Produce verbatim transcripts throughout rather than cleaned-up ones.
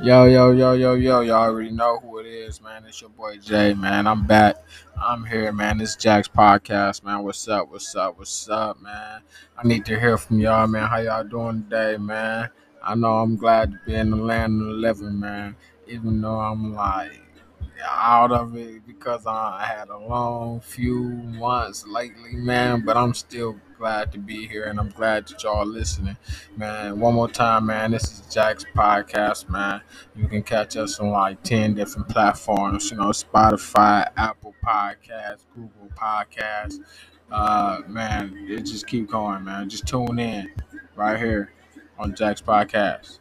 Yo, yo, yo, yo, yo, y'all already know who it is, man. It's your boy Jay, man. I'm back. I'm here, man. It's Jack's Podcast, man. What's up, what's up, what's up, man? I need to hear from y'all, man. How y'all doing today, man? I know I'm glad to be in the land of the living, man. Even though I'm, like, out of it because I had a long few months lately, man. But I'm still glad to be here, and I'm glad that y'all listening, man. One more time, man, this is Jack's Podcast, man. You can catch us on like ten different platforms, you know, Spotify, Apple Podcasts, Google Podcasts. Uh, man, it just keep going, man. Just tune in right here on Jack's Podcast.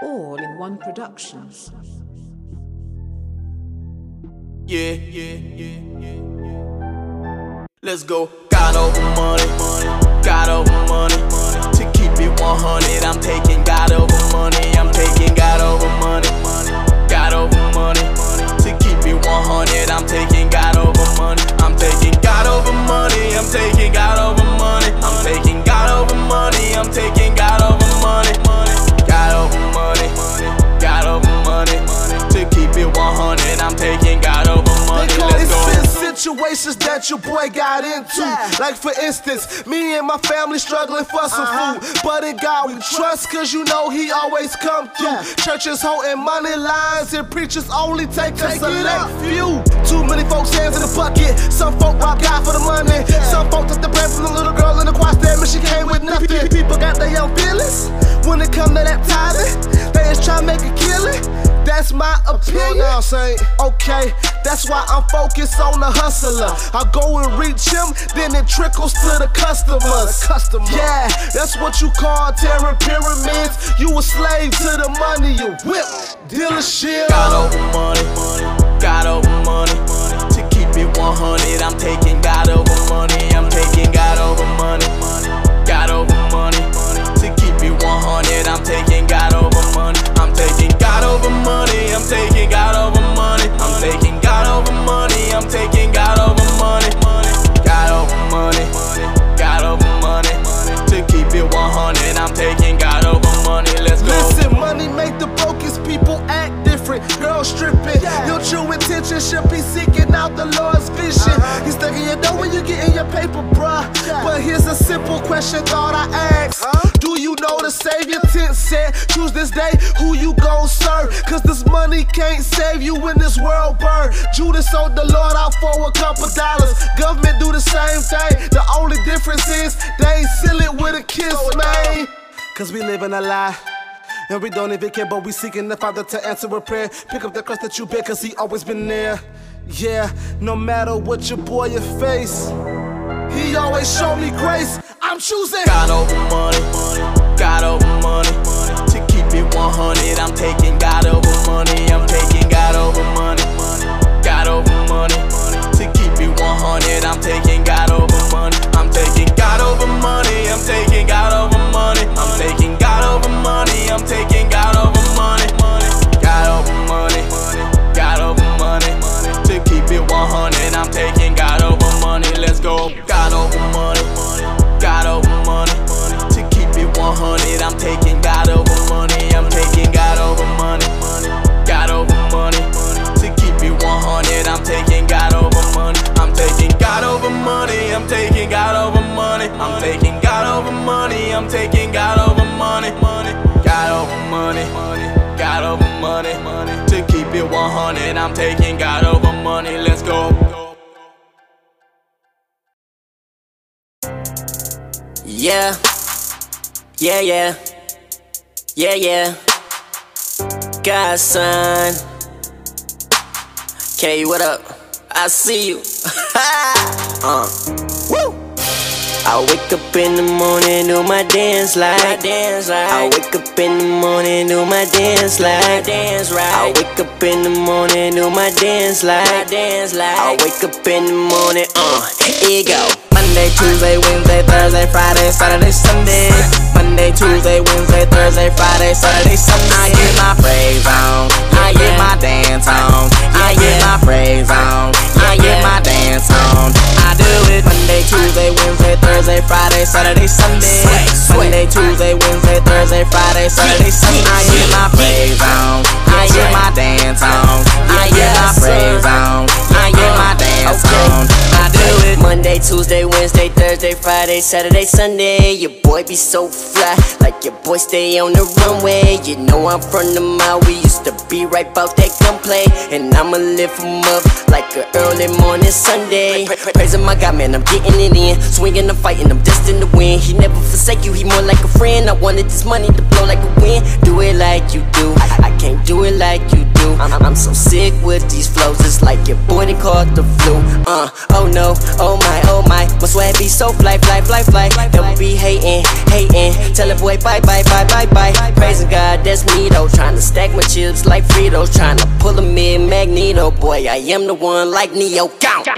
All in One Productions. Yeah, yeah, yeah, yeah, yeah. Let's go. Got over money, money, got over money, money. To keep it one hundred, I'm taking God over money. I'm taking God over money, money, got over money, money. To keep it one hundred, I'm taking God over money. I'm taking God over money, I'm taking God over money. I'm taking God over money, I'm taking God over money. Got over money, got over money, to keep it one hundred, I'm taking God over money, let's go. It's been situations that your boy got into, like for instance, me and my family struggling for some food, but in God we trust, cause you know he always come through, churches holding money lines, and preachers only take a select few, too many folks hands in the bucket, some folk rob God for the money, some folk took the bread from the little girl in the choir stand, but she came with nothing, people got their young feelings, when it come to that tithing, they is tryna make a killing. That's my opinion. Now, okay, that's why I'm focused on the hustler. I go and reach him, then it trickles to the customers. Uh, the customer. Yeah, that's what you call tearing pyramids. You a slave to the money, you whip dealership. Got over money, got over money, to keep it one hundred. I'm taking God over money. I'm taking God over money. God over money. one hundred, I'm taking God over money. I'm taking God over money. I'm taking God over money. I'm taking God over money. I'm taking God over money. God over money. God over money. To keep it one hundred, I'm taking God over money. Let's go. Listen, money make the brokest people act different. Girl stripping. Your true intention should be seeking out the Lord's vision. He's thinking you know when you get in your paper, bruh. But here's a simple question, thought I asked. Do you know the Savior tent said, choose this day who you gon' serve? Cause this money can't save you when this world burn. Judas sold the Lord out for a couple dollars. Government do the same thing. The only difference is they ain't seal it with a kiss, man. Cause we living a lie. And we don't even care, but we seeking the Father to answer a prayer. Pick up the cross that you bear, cause he always been there. Yeah, no matter what your boy you face, he always show me grace. I'm choosing God over money, God over money, to keep it one hundred. I'm taking God over money. I'm taking God over money, God over money, to keep it one hundred. I'm taking God over money. I'm taking God over money. I'm taking God over money. I'm taking God over money. I'm taking God over money. God over money, God over money, to keep it one hundred. I'm taking God over money. Let's go. God over money. God over money, to keep it one hundred. I'm taking God over money. I'm taking God over money. God over money, to keep it one hundred. I'm taking God over money. I'm taking God over money. I'm taking God over money. I'm taking God over money. I'm taking God over money. God over money, God over money, to keep it one hundred. I'm taking God over money. Let's go. Yeah, yeah, yeah, yeah, yeah. God son, K, what up? I see you. uh. Woo. I wake up in the morning, do my dance like, my dance like. I wake up in the morning, do my dance like, my dance right. I wake up in the morning, do my dance like, my dance like. I wake up in the morning, uh, here you go. Monday, Tuesday, Wednesday, Thursday, Friday, Saturday, Sunday. Monday, Tuesday, Wednesday, Thursday, Friday, Saturday, Sunday. I get my praise on, I get my dance on, I get my praise on, I get my dance on. I do it Monday, Tuesday, Wednesday, Thursday, Friday, Saturday, Sunday. Monday, Tuesday, Wednesday, Thursday, Friday, Saturday, Sunday. I get my praise on, I get my dance on, I get my praise on, I get my dance on. I do it Monday, Tuesday, Wednesday, Thursday, Friday, Saturday, Sunday. Your boy be so fly, like your boy stay on the runway. You know I'm from the mile, we used to be right bout that gunplay. And I'ma lift him up like an early morning Sunday. Praising my God, man, I'm getting it in. Swinging, I'm fighting, I'm destined to win. He never forsake you, he more like a friend. I wanted this money to blow like a wind. Do it like you do, I can't do it like you do. I'm, I'm so sick with these flows, it's like your boy done caught the flu. Uh, oh no, oh my, oh my. My swag be so fly, fly, fly, fly. Don't be hating, hating. Tell a boy bye, bye, bye, bye, bye. Praising God, that's me though. Trying to stack my chips like Fritos. Trying to pull them in Magneto. Boy, I am the one like Neo. Go! I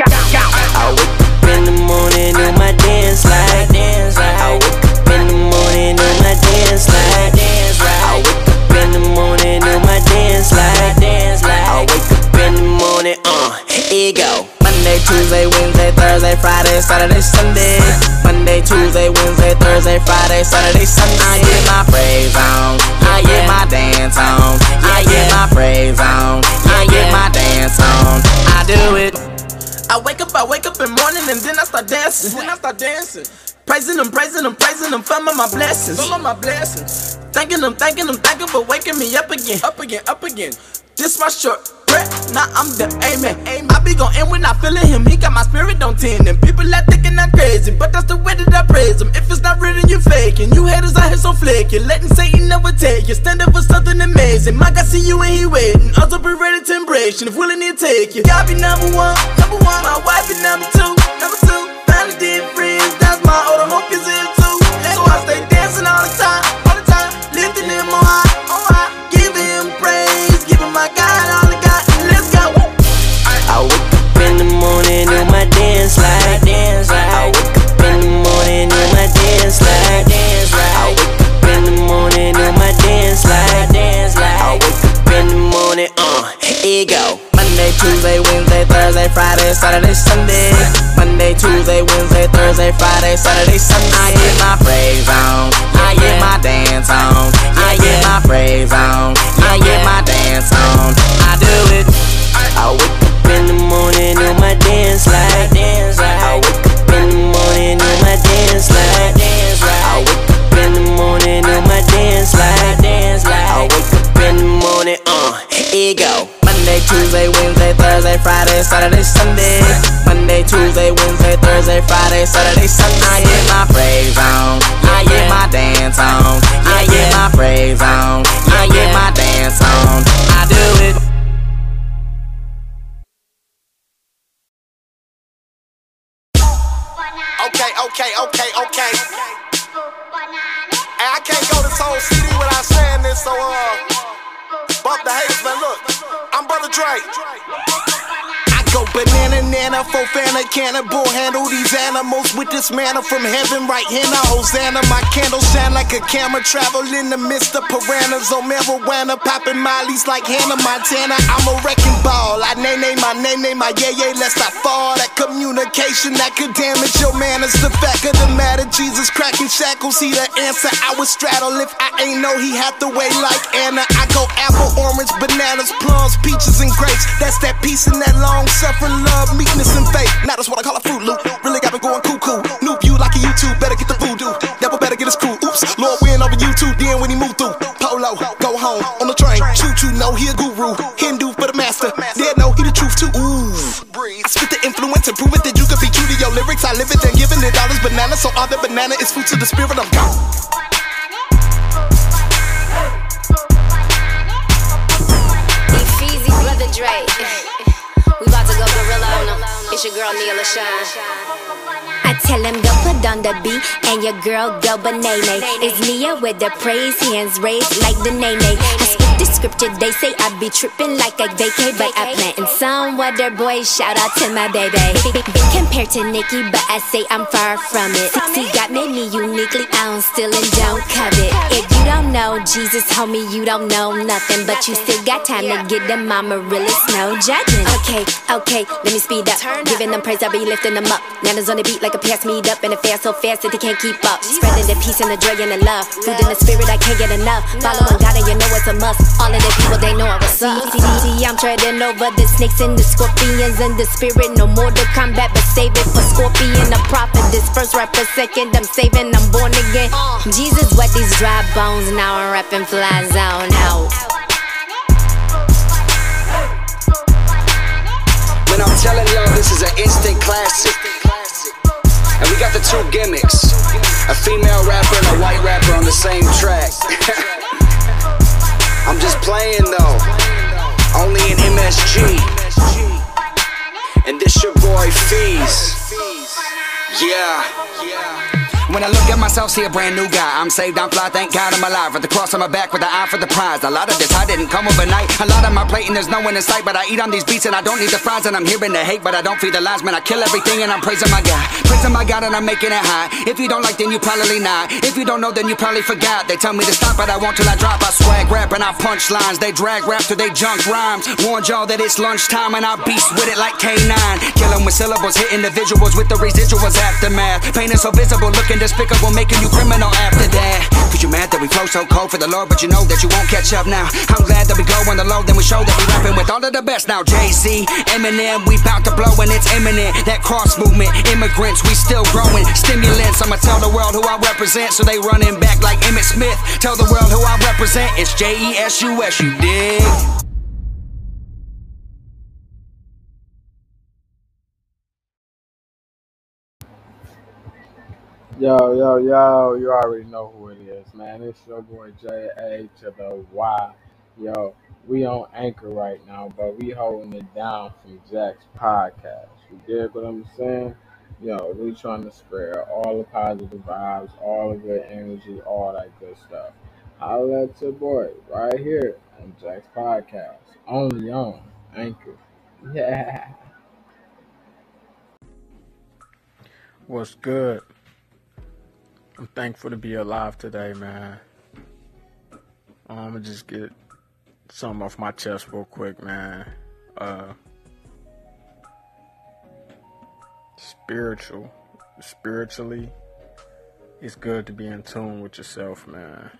wake up in the morning on my dance light. I wake up in the morning on my dance light. I wake up in the morning on my dance light. I wake up in the morning, uh, here you go. Monday, Tuesday, Wednesday, Thursday, Friday, Saturday, Sunday. Monday, Tuesday, Wednesday, Thursday, Friday, Saturday, Sunday. I get my praise on, I get my dance on, I get my praise on, I get my dance on. I do it. I wake up, I wake up in the morning and then I start dancing. Then I start dancing. Praising them, praising them, praising them, filming my blessings. Filming my blessings. Thanking them, thanking them, thanking for waking me up again. Up again, up again. This my shirt. Now I'm the amen. I be gon' end when I feelin' him. He got my spirit on ten. And people that thinkin' I'm crazy, but that's the way that I praise him. If it's not real, then you fakin'. You haters out here so flaky. Letting Satan never take you. Stand up for something amazing. My God see you and he waitin'. Also be ready to embrace you. If willing, he'll take you. Y'all be number one, number one. My wife be number two, number two. Finally did friends. That's my order. Hope is here too. So I stay dancing all the time, all the time. Lifting him on high, on high. Giving him praise, giving my God all. I wake up in the morning on my dance light. I wake up in the morning on my dance light. I wake up in the morning on my dance light. I wake up in the morning, uh, here you go. Monday, Tuesday, Wednesday, Thursday, Friday, Saturday, Sunday. Monday, Tuesday, Wednesday, Thursday, Friday, Saturday, Sunday. I get my praise on, I get my dance on, I get my praise on, I get my dance on. I do it. I wake up in the morning on my dance light. I wake up in the morning on my dance light. I wake up in the morning on my dance light. I wake up in the morning, uh, here you go. Monday, Tuesday, Wednesday, Thursday, Friday, Saturday, Sunday. Monday, Tuesday, Wednesday, Thursday, Friday, Saturday, Sunday. I get my praise on, I get my dance on, I get my praise on, I get my dance on. I do it. Okay, okay, okay, okay. And I can't go this whole city without saying this, so uh, bump the haters, man. Look, I'm Brother Dre. I go banana, nana, fofana, cannibal, handle these animals with this manna from heaven, right here now, Hosanna. My candles shine like a camera, travel in the midst of piranhas on marijuana, popping mollies like Hannah Montana. I'm a wrecking ball. I name, name, my name, name, my yeah, yeah, lest I fall. That communication that could damage your manners. The fact of the matter, Jesus cracking shackles. He the answer. I would straddle if I ain't know he had the way like Anna. I go apple, orange, bananas, plums, peaches, and grapes. That's that peace and that long suffering, love, meekness, and faith. Now that's what I call a Fruit Loop. Really got me going cuckoo. New view like a YouTube. Better get the voodoo. Devil better get his crew. Oops. Lord, we ain't over YouTube. Then when he moved through, Polo, go home on the train. Choo choo, no, he a guru. Hindu for the master. Yeah, no, he the truth too. Ooh. I spit the influence and prove it that you could be true to your lyrics. I live it and giving it all is banana. So all that banana is fruit to the spirit. I'm gone. Easy, Brother Dre. We about to go gorilla on them. It's your girl Nia LaShawn. Tell him go put on the beat and your girl go banana. It's Nia with the praise, hands raised like the nene. I spit descriptive. They say I be tripping like I vacay, but I plantin' some weather boy. Shout out to my baby. Compared to Nicki, but I say I'm far from it. Sixty got made me uniquely. I don't steal and don't covet. If you don't know Jesus, homie, you don't know nothing. But you still got time to get the mama really no judging. Okay, okay, let me speed up. Giving them praise, I be lifting them up. Nana's on the beat like a past meet up, and it fails so fast that they can't keep up. Spreading the peace and the joy and the love. Food in the spirit, I can't get enough. Following God and you know it's a must. All of the people, they know I was up. See, I'm treading over the snakes and the scorpions and the spirit. No more to combat, but save it for scorpion. The prophet, this first rap for second. I'm saving, I'm born again. Jesus, wet these dry bones. Now I'm rapping fly zone out. When I'm telling y'all this is an instant classic. And we got the two gimmicks, a female rapper and a white rapper on the same track. I'm just playing though, only in M S G. And this your boy Fees. Yeah. When I look at myself, see a brand new guy. I'm saved, I'm fly, thank God I'm alive. With the cross on my back, with the eye for the prize. A lot of this I didn't come overnight. A lot on my plate and there's no one in sight. But I eat on these beats and I don't need the fries. And I'm hearing the hate, but I don't feed the lies. Man, I kill everything and I'm praising my God. Praising my God and I'm making it high. If you don't like, then you probably not. If you don't know, then you probably forgot. They tell me to stop, but I won't till I drop. I swag rap and I punch lines. They drag rap till they junk rhymes. Warned y'all that it's lunchtime and I beast with it like K nine. Killing with syllables, hitting the visuals with the residuals aftermath. Pain is so visible, looking despicable, making you criminal after that. Cause you mad that we flow so cold for the Lord, but you know that you won't catch up now. I'm glad that we go on the low, then we show that we rapping with all of the best now. Jay-Z, Eminem, we bout to blow and it's imminent. That cross movement, immigrants, we still growing. Stimulants, I'ma tell the world who I represent. So they running back like Emmett Smith. Tell the world who I represent. It's J E S U S, you dig? Yo, yo, yo, you already know who it is, man. It's your boy J A to the Y. Yo, we on Anchor right now, but we holding it down from Jack's Podcast. You dig what I'm saying? Yo, we trying to spread all the positive vibes, all the good energy, all that good stuff. Holla at your boy right here on Jack's Podcast. Only on Anchor. Yeah. What's good? I'm thankful to be alive today, man. I'm um, gonna just get something off my chest real quick, man. Uh, spiritual, spiritually, it's good to be in tune with yourself, man.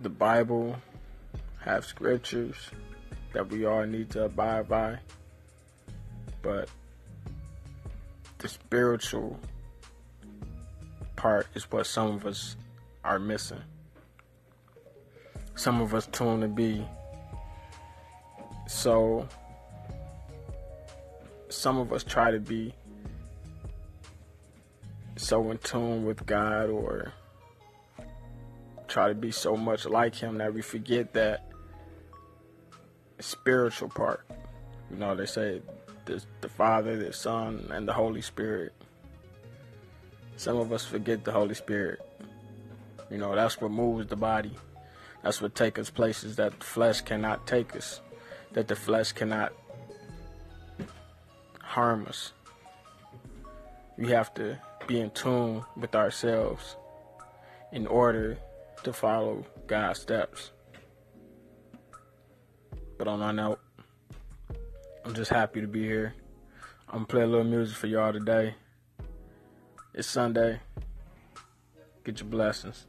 The Bible have scriptures that we all need to abide by, but the spiritual part is what some of us are missing. Some of us tune to be so, some of us try to be so in tune with God or try to be so much like Him that we forget that spiritual part. You know, they say there's the Father, the Son, and the Holy Spirit. Some of us forget the Holy Spirit. You know, that's what moves the body. That's what takes us places that the flesh cannot take us. That the flesh cannot harm us. We have to be in tune with ourselves in order to follow God's steps. But on that note, I'm just happy to be here. I'm going to play a little music for y'all today. It's Sunday. Get your blessings.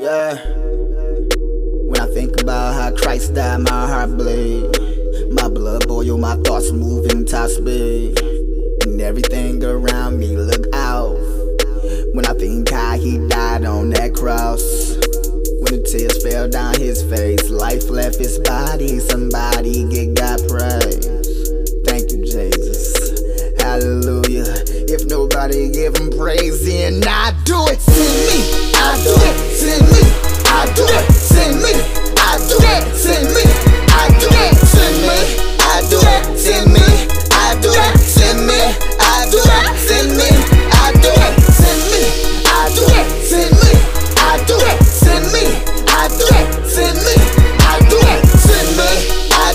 Yeah, when I think about how Christ died, my heart bleed. My blood boil, my thoughts moving top speed. And everything around me look out. When I think how He died on that cross. When the tears fell down his face. Life left his body. Somebody get God praise. Thank you, Jesus. Hallelujah. If nobody give him praise, then I do it. Send me. I do it. Send me. I do it. Send me. I do it. Send me. I do it. Send me. I do it. Send me. I do it. Send me. I do it. Send me. I do it. Send me. I do it. Send me. I do it. Send me. I do it. Send me. I do it. Send me. I do it. Send me. I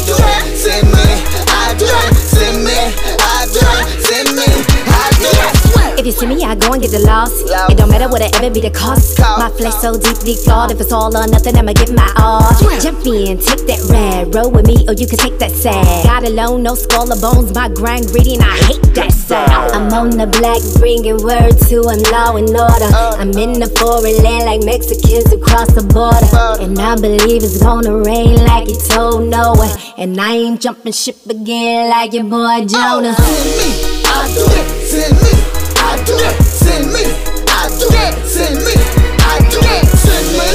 do it. Send me. I do it. Send me. I do it. If you see me, I go and get the loss. It don't matter what it ever be the cost. My flesh so deeply flawed. If it's all or nothing, I'ma give my all. Jump in, take that ride. Roll with me, or you can take that side. God alone, no skull or bones. My grind greedy, and I hate that side. I'm on the black, bringing word to him, law and order. I'm in the foreign land like Mexicans across the border. And I believe it's gonna rain like it told Noah. And I ain't jumping ship again like your boy Jonah. Send me, I do it. Send me. I do it, send me, I do it, send me, I do it, send me,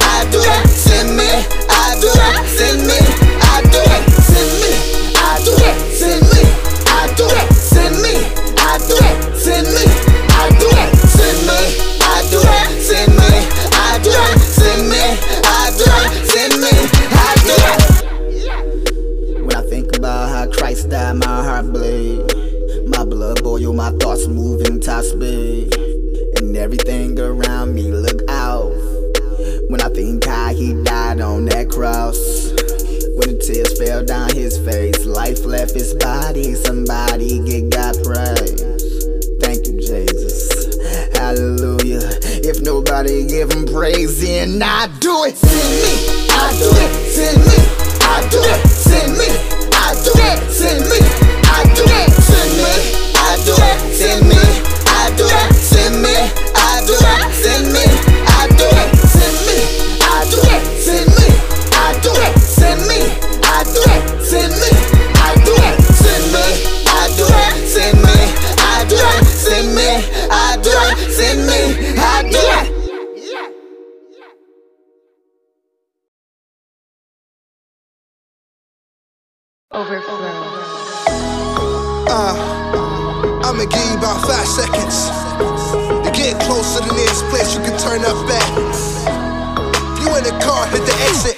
I do it, send me, I do it, send me, I do it, send me, I do it, send me, I do it, send me, I do it, send me, I do it, send me, I do it, send me, I do it, send me, I do it, send me, I do it, send me, I do it. When I think about how Christ died, my heart bleeds. My blood boil, my thoughts move in top speed. And everything around me look out. When I think how he died on that cross. When the tears fell down his face. Life left his body. Somebody get God praise. Thank you, Jesus. Hallelujah. If nobody give him praise, then I do it. Send me, I do it. Send me, I do it. Send me, I do it. Send me, I do it. Send me, I do it, send me, I do it, send me, I do it, send me, I do it, send me, I do it, send me, I do it, send me, I do it, send me, I do it, send me, I do it, send me, I do it, send me, I do it, send me, I do it. Overflow. Uh, I'ma give you about five seconds to get closer to the nearest place you can turn up at. If you in the car, hit the exit.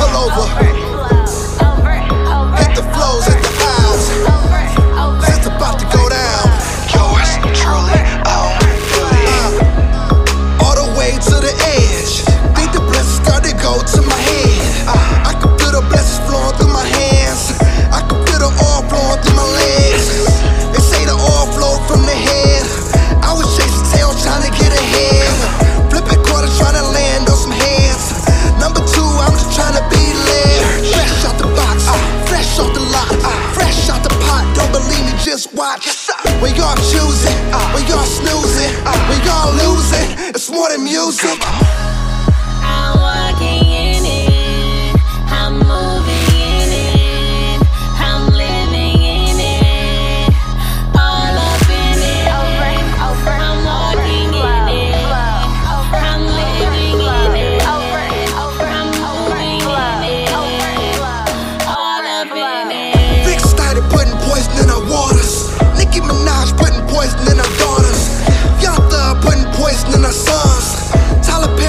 Pull over. Hit the flows, hit the aisles. It's about to go down. Yours truly, own uh, all the way to the edge. Think the blessings start to go to my head. Uh, I can feel the blessings flowing through my hands. I can feel the oil blowing through my legs. They say the oil flowed from the head. I was chasing tail trying to get ahead. Flipping quarters trying to land on some heads. Number two, I'm just trying to be led. Fresh out the box, fresh off the lot, fresh out the pot, don't believe me, just watch. When y'all choosing, when y'all snoozing, when y'all losing, it's more than music. I'm walking in it, I'm moving. Poison in our daughters, Yata putting poison in our sons. Tyler Perry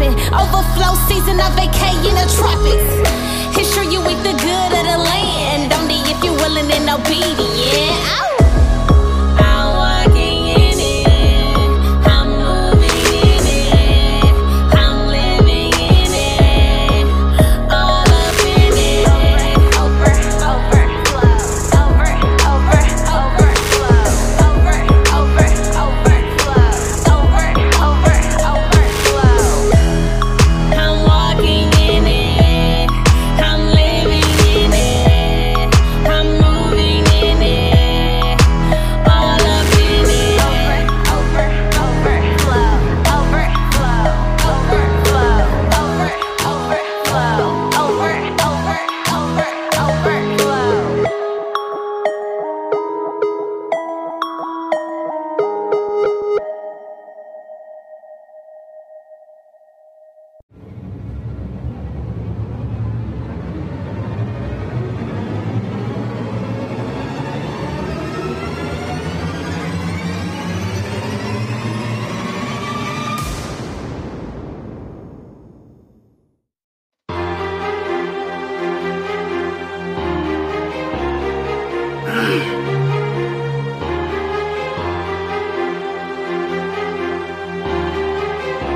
popping. Overflow season, I vacay in the tropics. History, you eat the good of the land. Only if you're willing and obedient. Oh.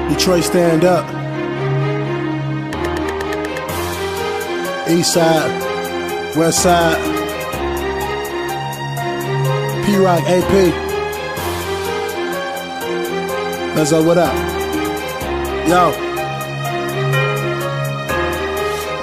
Detroit, stand up. East side, west side. P-Rock, A P. Let's go, what up? Yo.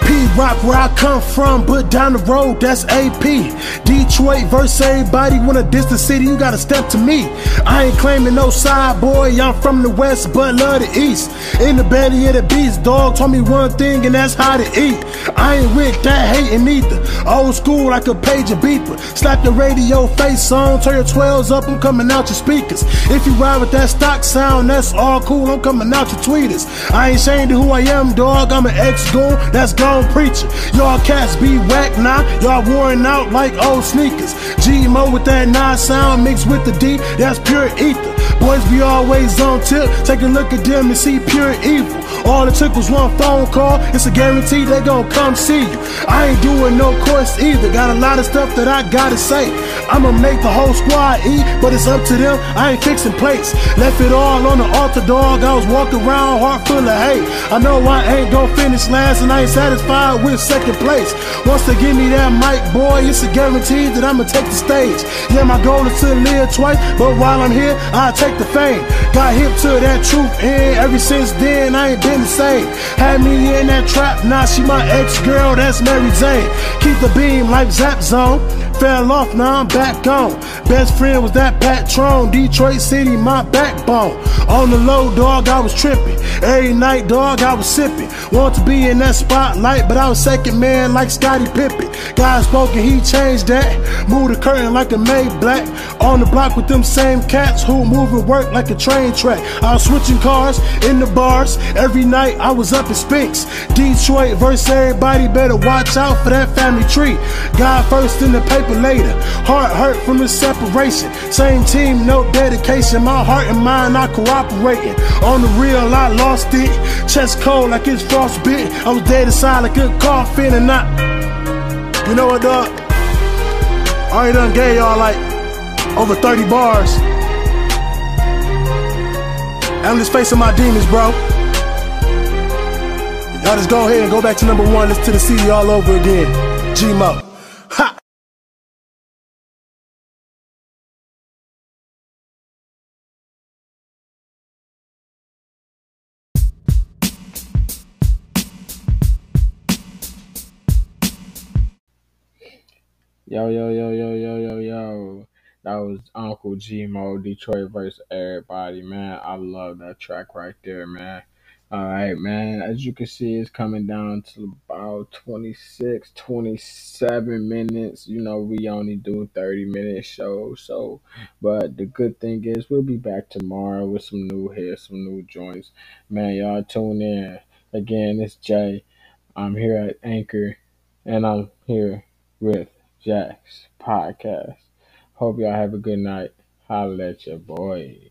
P-Rock, where I come from, but down the road, that's A P. Detroit versus everybody. Wanna diss the city, you gotta step to me. I ain't claiming no side, boy, I'm from the west, but love the east. In the belly of the beast, dog told me one thing, and that's how to eat. I ain't with that hating either. Old school like a page of beeper. Slap the radio face on, turn your twelves up, I'm coming out your speakers. If you ride with that stock sound, that's all cool, I'm coming out your tweeters. I ain't ashamed of who I am, dog. I'm an ex-goon, that's gone preacher. Y'all cats be whack now, nah. Y'all worn out like old sneakers. G M O with that nine sound mixed with the D, that's pure ether. Boys be always on tip, take a look at them and see pure evil. All it took was one phone call, it's a guarantee they gon' come see you. I ain't doing no course either, got a lot of stuff that I gotta say. I'ma make the whole squad eat, but it's up to them, I ain't fixing plates. Left it all on the altar, dog, I was walking around heart full of hate. I know I ain't gon' finish last and I ain't satisfied with second place. Once they give me that mic, boy, it's a guarantee that I'ma take the stage. Yeah, my goal is to live twice, but while I'm here, I take the fame. Got hip to that truth, and ever since then, I ain't been the same. Had me in that trap, now nah, she my ex-girl, that's Mary Jane. Keep the beam like Zap Zone. Fell off, now I'm back on. Best friend was that Patron. Detroit City, my backbone. On the low, dog, I was tripping. Every night, dog, I was sipping. Want to be in that spotlight, but I was second man like Scottie Pippen. God spoke and he changed that. Moved the curtain like a May Black. On the block with them same cats who moving work like a train track. I was switching cars in the bars. Every night, I was up in Spinks. Detroit versus everybody, better watch out for that family tree. God first in the paper later, heart hurt from the separation. Same team, no dedication. My heart and mind not cooperating. On the real, I lost it. Chest cold like it's frostbit. I was dead inside like a coffin, and I, you know what, dog? I already done gave y'all like over thirty bars. I'm just facing my demons, bro. Y'all just go ahead and go back to number one. Let's to the city all over again. G M O. Ha! Yo, yo, yo, yo, yo, yo, yo. That was Uncle G M O, Detroit versus. Everybody, man. I love that track right there, man. All right, man. As you can see, it's coming down to about twenty-six, twenty-seven minutes. You know, we only do thirty-minute shows. So, but the good thing is we'll be back tomorrow with some new hits, some new joints. Man, y'all tune in. Again, it's Jay. I'm here at Anchor, and I'm here with Jack's Podcast. Hope y'all have a good night. Holla at your boy.